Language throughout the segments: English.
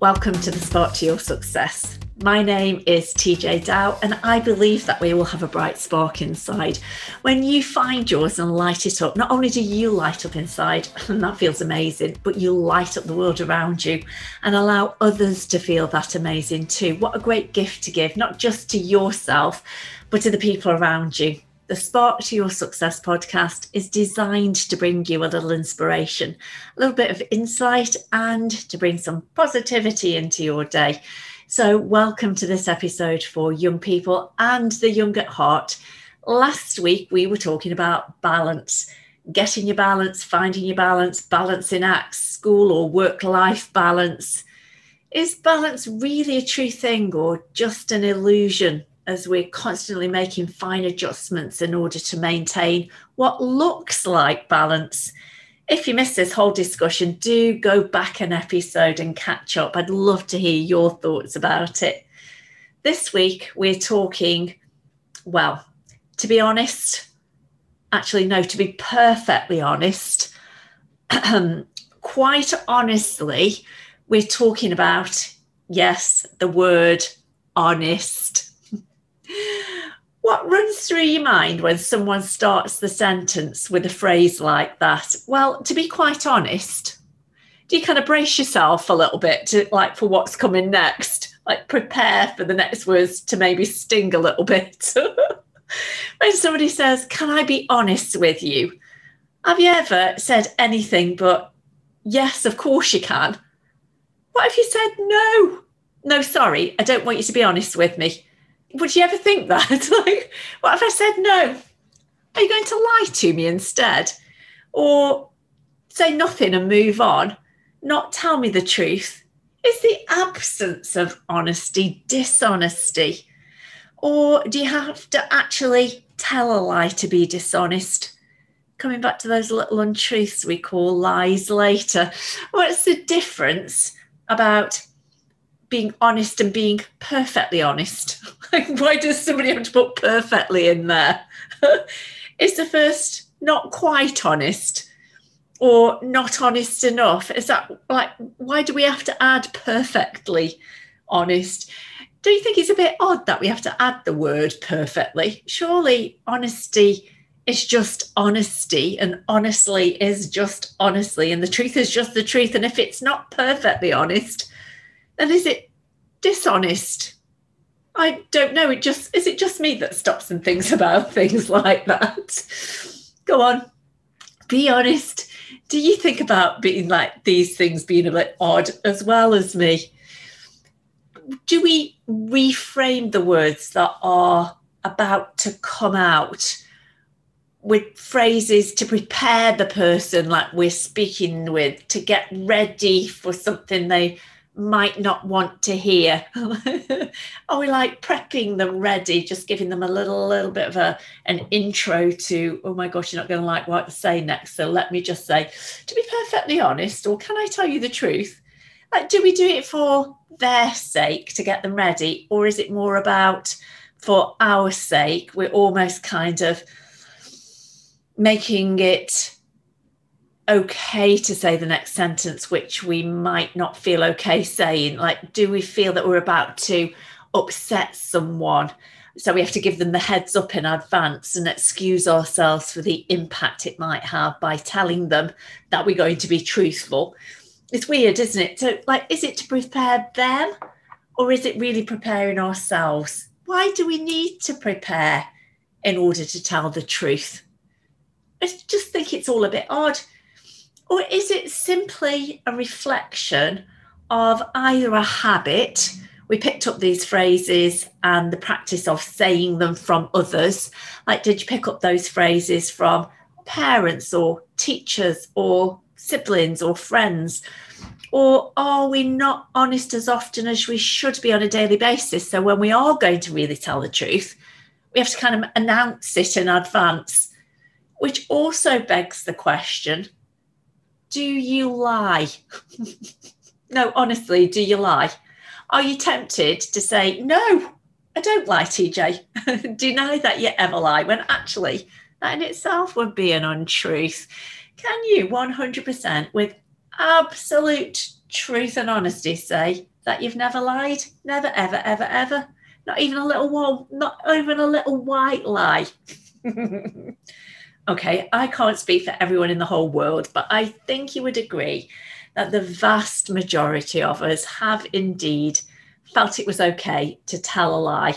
Welcome to The Spark to Your Success. My name is TJ Dow, and I believe that we all have a bright spark inside. When you find yours and light it up, not only do you light up inside, and that feels amazing, but you light up the world around you and allow others to feel that amazing too. What a great gift to give, not just to yourself, but to the people around you. The Spark to Your Success podcast is designed to bring you a little inspiration, a little bit of insight, and to bring some positivity into your day. So welcome to this episode for young people and the young at heart. Last week, we were talking about balance, getting your balance, finding your balance, balancing acts, school or work-life balance. Is balance really a true thing or just an illusion, as we're constantly making fine adjustments in order to maintain what looks like balance? If you missed this whole discussion, do go back an episode and catch up. I'd love to hear your thoughts about it. This week, we're talking, well, to be honest, actually, no, to be perfectly honest, quite honestly, we're talking about, yes, the word honest. What runs through your mind when someone starts the sentence with a phrase like that? Well, to be quite honest, do you kind of brace yourself a little bit to, like, for what's coming next? Like, prepare for the next words to maybe sting a little bit. When somebody says, "Can I be honest with you?" Have you ever said anything but, "Yes, of course you can"? What if you said, no, sorry, I don't want you to be honest with me"? Would you ever think that? Like, what if I said no? Are you going to lie to me instead? Or say nothing and move on? Not tell me the truth? Is the absence of honesty dishonesty? Or do you have to actually tell a lie to be dishonest? Coming back to those little untruths we call lies later. What's the difference about being honest and being perfectly honest? Like, why does somebody have to put perfectly in there? Is the first not quite honest or not honest enough? Is that, like, why do we have to add perfectly honest? Do you think it's a bit odd that we have to add the word perfectly? Surely honesty is just honesty, and honestly is just honestly, and the truth is just the truth. And if it's not perfectly honest, then is it dishonest? I don't know. Is it just me that stops and thinks about things like that? Go on, be honest. Do you think about being like these things being a bit odd as well as me? Do we reframe the words that are about to come out with phrases to prepare the person like we're speaking with to get ready for something they might not want to hear? Are we, like, prepping them ready, just giving them a little bit of an intro to, oh my gosh, you're not going to like what to say next, so let me just say, to be perfectly honest, or can I tell you the truth? Like, do we do it for their sake to get them ready, or is it more about for our sake? We're almost kind of making it okay to say the next sentence, which we might not feel okay saying. Like, do we feel that we're about to upset someone, so we have to give them the heads up in advance and excuse ourselves for the impact it might have by telling them that we're going to be truthful? It's weird, isn't it? So, like, is it to prepare them, or is it really preparing ourselves? Why do we need to prepare in order to tell the truth? I just think it's all a bit odd. Or is it simply a reflection of either a habit? We picked up these phrases and the practice of saying them from others. Like, did you pick up those phrases from parents or teachers or siblings or friends? Or are we not honest as often as we should be on a daily basis? So when we are going to really tell the truth, we have to kind of announce it in advance, which also begs the question, do you lie? No, honestly, do you lie? Are you tempted to say, no, I don't lie, TJ? Deny that you ever lie, when actually that in itself would be an untruth. Can you 100% with absolute truth and honesty say, that you've never lied. Never, ever, ever, ever. Not even a little one, not even a little white lie. Okay, I can't speak for everyone in the whole world, but I think you would agree that the vast majority of us have indeed felt it was okay to tell a lie,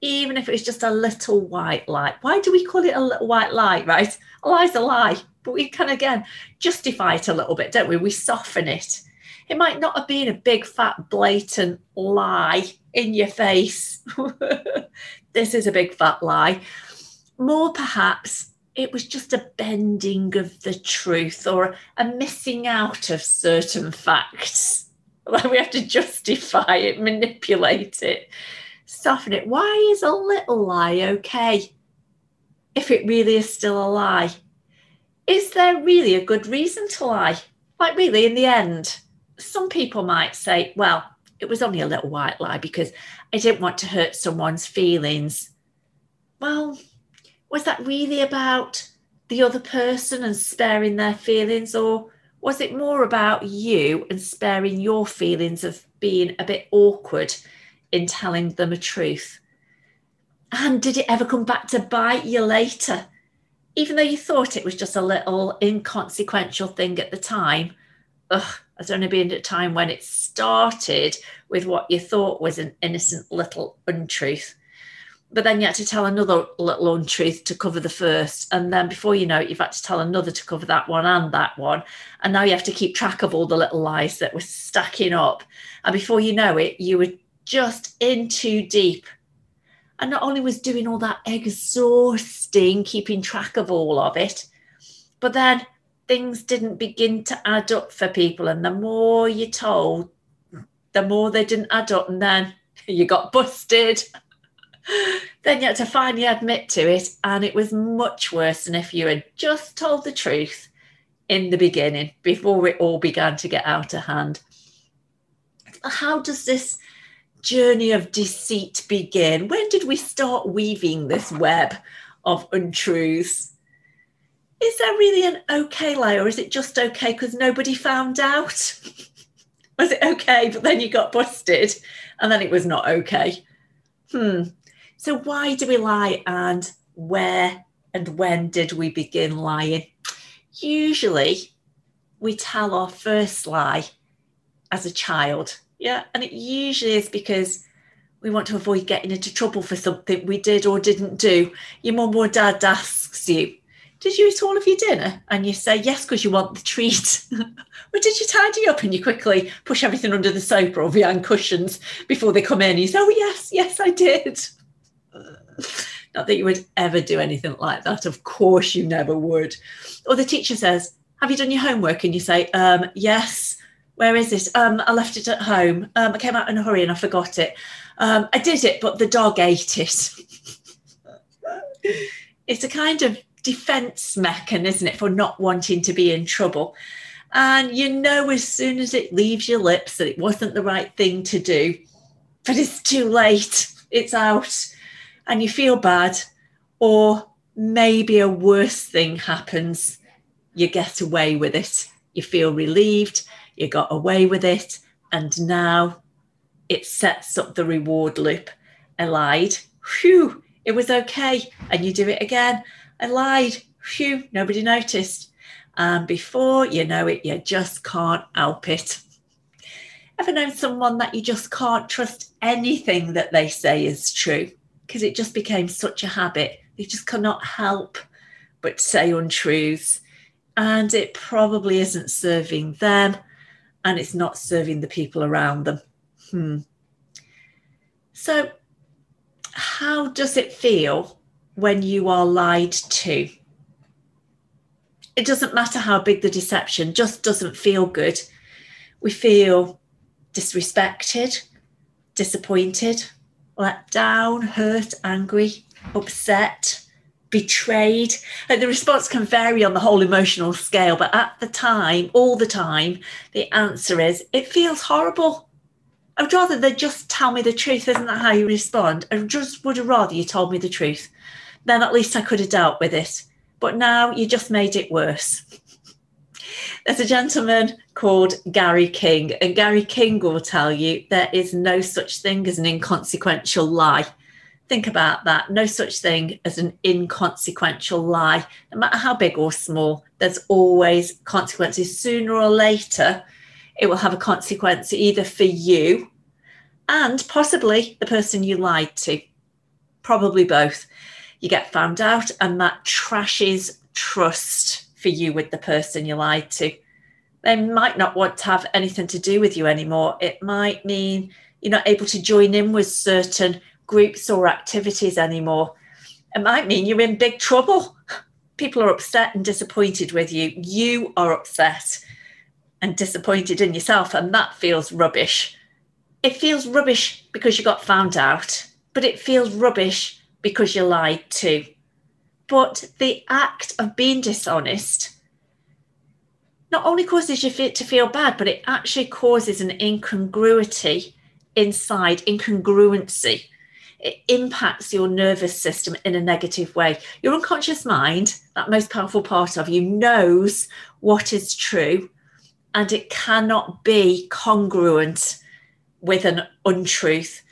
even if it was just a little white lie. Why do we call it a little white lie, right? A lie's a lie, but we can, again, justify it a little bit, don't we? We soften it. It might not have been a big, fat, blatant lie in your face. This is a big, fat lie. More perhaps, it was just a bending of the truth or a missing out of certain facts. We have to justify it, manipulate it, soften it. Why is a little lie okay if it really is still a lie? Is there really a good reason to lie? Like, really, in the end, some people might say, well, it was only a little white lie because I didn't want to hurt someone's feelings. Well, was that really about the other person and sparing their feelings, or was it more about you and sparing your feelings of being a bit awkward in telling them a truth? And did it ever come back to bite you later? Even though you thought it was just a little inconsequential thing at the time, there's only been a time when it started with what you thought was an innocent little untruth. But then you had to tell another little untruth to cover the first. And then before you know it, you've had to tell another to cover that one and that one. And now you have to keep track of all the little lies that were stacking up. And before you know it, you were just in too deep. And not only was doing all that exhausting, keeping track of all of it, but then things didn't begin to add up for people. And the more you told, the more they didn't add up. And then you got busted. Then you had to finally admit to it, and it was much worse than if you had just told the truth in the beginning before it all began to get out of hand. How does this journey of deceit begin? When did we start weaving this web of untruths? Is there really an okay lie, or is it just okay because nobody found out? Was it okay, but then you got busted, and then it was not okay? So why do we lie, and where and when did we begin lying? Usually we tell our first lie as a child. Yeah. And it usually is because we want to avoid getting into trouble for something we did or didn't do. Your mum or dad asks you, did you eat all of your dinner? And you say, yes, because you want the treat. Or did you tidy up and you quickly push everything under the sofa or behind cushions before they come in? And you say, oh, yes, I did. Not that you would ever do anything like that. Of course you never would. Or the teacher says, have you done your homework? And you say, yes. Where is it? I left it at home. I came out in a hurry and I forgot it. I did it, but the dog ate it. It's a kind of defense mechanism, isn't it, for not wanting to be in trouble. And you know as soon as it leaves your lips that it wasn't the right thing to do, but it's too late. It's out. And you feel bad, or maybe a worse thing happens. You get away with it. You feel relieved. You got away with it. And now it sets up the reward loop. I lied. Phew, it was okay. And you do it again. I lied. Phew, nobody noticed. And before you know it, you just can't help it. Ever known someone that you just can't trust anything that they say is true? Because it just became such a habit. They just cannot help but say untruths. And it probably isn't serving them, and it's not serving the people around them. So how does it feel when you are lied to? It doesn't matter how big the deception, just doesn't feel good. We feel disrespected, disappointed, let down, hurt, angry, upset, betrayed. And the response can vary on the whole emotional scale, but at the time, all the time, the answer is, it feels horrible. I'd rather they just tell me the truth. Isn't that how you respond? I just would have rather you told me the truth. Then at least I could have dealt with it. But now you just made it worse. There's a gentleman called Gary King, and Gary King will tell you there is no such thing as an inconsequential lie. Think about that. No such thing as an inconsequential lie. No matter how big or small, there's always consequences. Sooner or later, it will have a consequence either for you and possibly the person you lied to. Probably both. You get found out, and that trashes trust for you with the person you lied to. They might not want to have anything to do with you anymore. It might mean you're not able to join in with certain groups or activities anymore. It might mean you're in big trouble. People are upset and disappointed with you. You are upset and disappointed in yourself, and that feels rubbish. It feels rubbish because you got found out, but it feels rubbish because you lied too. But the act of being dishonest not only causes you to feel bad, but it actually causes an incongruity inside, incongruency. It impacts your nervous system in a negative way. Your unconscious mind, that most powerful part of you, knows what is true, and it cannot be congruent with an untruth.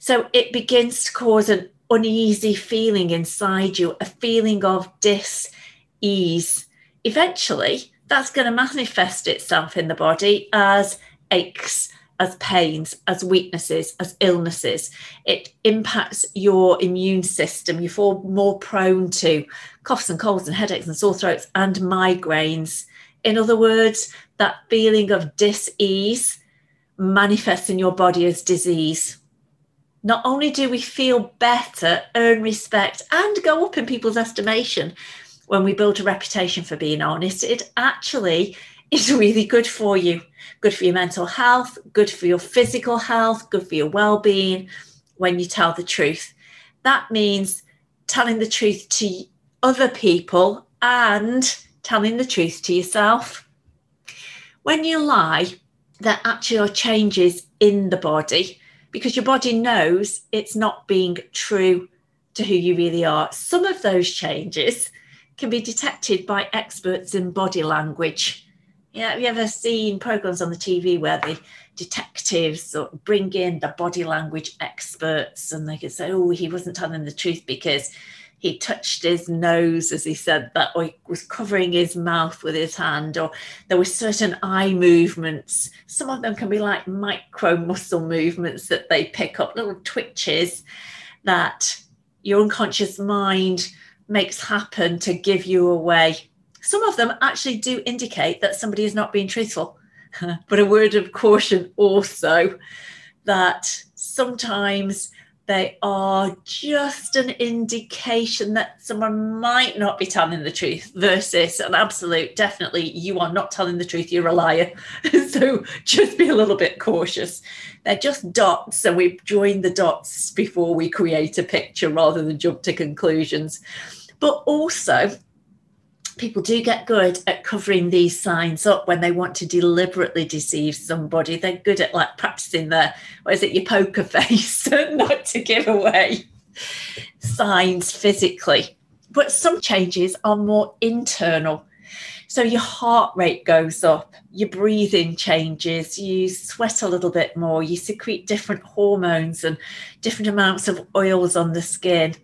So it begins to cause an uneasy feeling inside you, a feeling of dis-ease. Eventually, that's going to manifest itself in the body as aches, as pains, as weaknesses, as illnesses. It impacts your immune system. You fall more prone to coughs and colds and headaches and sore throats and migraines. In other words, that feeling of dis-ease manifests in your body as disease. Not only do we feel better, earn respect, and go up in people's estimation when we build a reputation for being honest, it actually is really good for you. Good for your mental health, good for your physical health, good for your well-being when you tell the truth. That means telling the truth to other people and telling the truth to yourself. When you lie, there actually are changes in the body, because your body knows it's not being true to who you really are. Some of those changes can be detected by experts in body language. Yeah, have you ever seen programs on the TV where the detectives sort of bring in the body language experts, and they can say, oh, he wasn't telling the truth because he touched his nose as he said that, or he was covering his mouth with his hand, or there were certain eye movements. Some of them can be like micro muscle movements that they pick up, little twitches that your unconscious mind makes happen to give you away. Some of them actually do indicate that somebody is not being truthful, but a word of caution also that sometimes they are just an indication that someone might not be telling the truth versus an absolute, definitely, you are not telling the truth, you're a liar. So just be a little bit cautious. They're just dots, and we join the dots before we create a picture rather than jump to conclusions. But also, people do get good at covering these signs up when they want to deliberately deceive somebody. They're good at like practicing their, what is it, your poker face, not to give away signs physically. But some changes are more internal. So your heart rate goes up, your breathing changes, you sweat a little bit more, you secrete different hormones and different amounts of oils on the skin.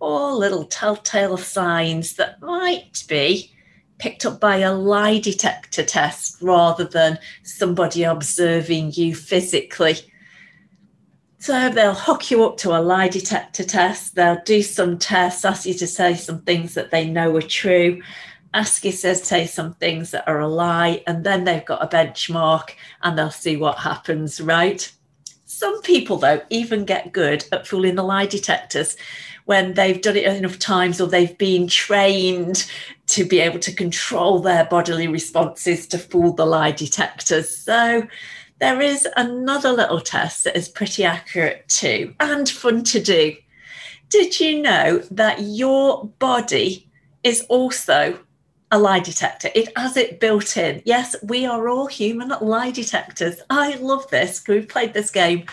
All little telltale signs that might be picked up by a lie detector test rather than somebody observing you physically. So they'll hook you up to a lie detector test. They'll do some tests, ask you to say some things that they know are true, ask you to say some things that are a lie, and then they've got a benchmark and they'll see what happens, right? Some people, though, even get good at fooling the lie detectors when they've done it enough times, or they've been trained to be able to control their bodily responses to fool the lie detectors. So there is another little test that is pretty accurate too, and fun to do. Did you know that your body is also a lie detector? It has it built in. Yes, we are all human lie detectors. I love this. We've played this game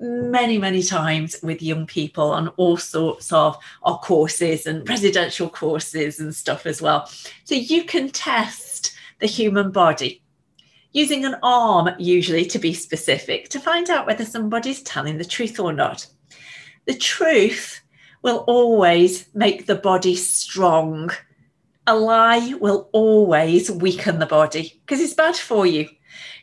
many, many times with young people on all sorts of our courses and residential courses and stuff as well. So you can test the human body, using an arm, usually to be specific, to find out whether somebody's telling the truth or not. The truth will always make the body strong. A lie will always weaken the body because it's bad for you.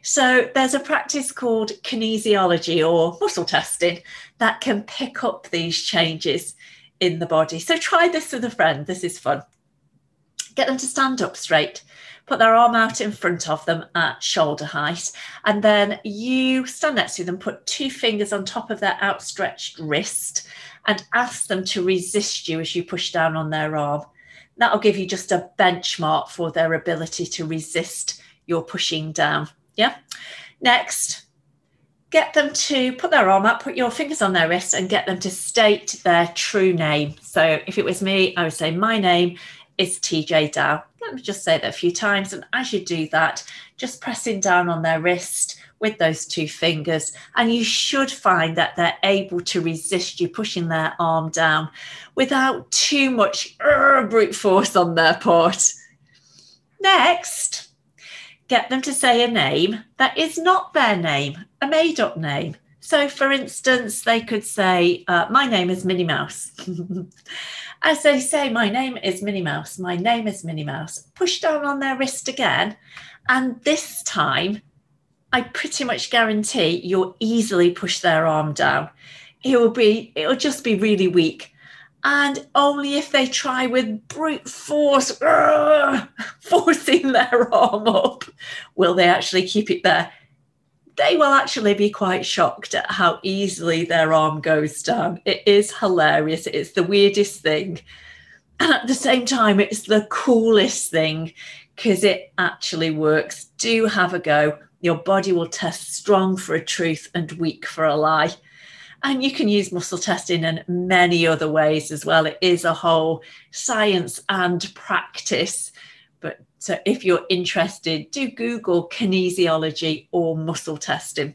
So there's a practice called kinesiology or muscle testing that can pick up these changes in the body. So try this with a friend. This is fun. Get them to stand up straight. Put their arm out in front of them at shoulder height, and then you stand next to them, put two fingers on top of their outstretched wrist and ask them to resist you as you push down on their arm. That'll give you just a benchmark for their ability to resist your pushing down. Yeah. Next, get them to put their arm up, put your fingers on their wrist and get them to state their true name. So if it was me, I would say my name is TJ Dow. Let me just say that a few times. And as you do that, just pressing down on their wrist with those two fingers. And you should find that they're able to resist you pushing their arm down without too much brute force on their part. Next, get them to say a name that is not their name, a made-up name. So, for instance, they could say, my name is Minnie Mouse. As they say, my name is Minnie Mouse, my name is Minnie Mouse, push down on their wrist again. And this time, I pretty much guarantee you'll easily push their arm down. It'll just be really weak. And only if they try with brute force, forcing their arm up, will they actually keep it there. They will actually be quite shocked at how easily their arm goes down. It is hilarious. It's the weirdest thing. And at the same time, it's the coolest thing because it actually works. Do have a go. Your body will test strong for a truth and weak for a lie. And you can use muscle testing in many other ways as well. It is a whole science and practice. So if you're interested, do Google kinesiology or muscle testing.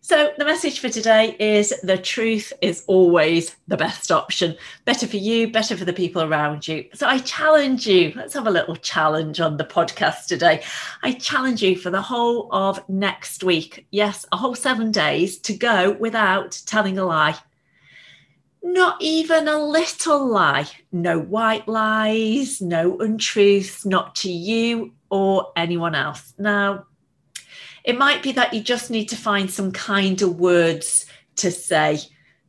So the message for today is the truth is always the best option. Better for you, better for the people around you. So I challenge you, let's have a little challenge on the podcast today. I challenge you for the whole of next week. Yes, a whole 7 days to go without telling a lie. Not even a little lie, no white lies, no untruths, not to you or anyone else. Now, it might be that you just need to find some kinder words to say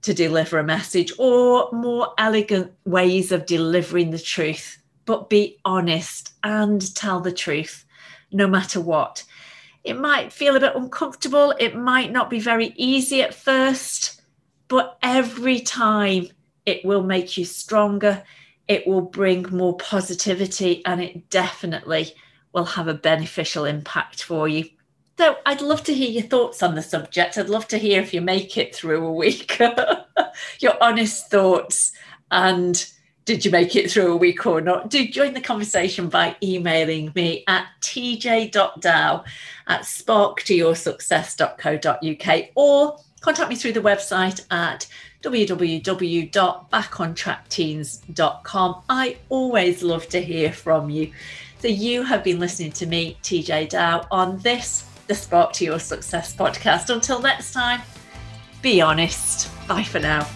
to deliver a message or more elegant ways of delivering the truth, but be honest and tell the truth no matter what. It might feel a bit uncomfortable. It might not be very easy at first. But every time it will make you stronger, it will bring more positivity, and it definitely will have a beneficial impact for you. So I'd love to hear your thoughts on the subject. I'd love to hear if you make it through a week, your honest thoughts, and did you make it through a week or not? Do join the conversation by emailing me at tj.dow@sparktoyoursuccess.co.uk or contact me through the website at www.backontrackteens.com. I always love to hear from you. So you have been listening to me, TJ Dow, on this, The Spark to Your Success podcast. Until next time, be honest. Bye for now.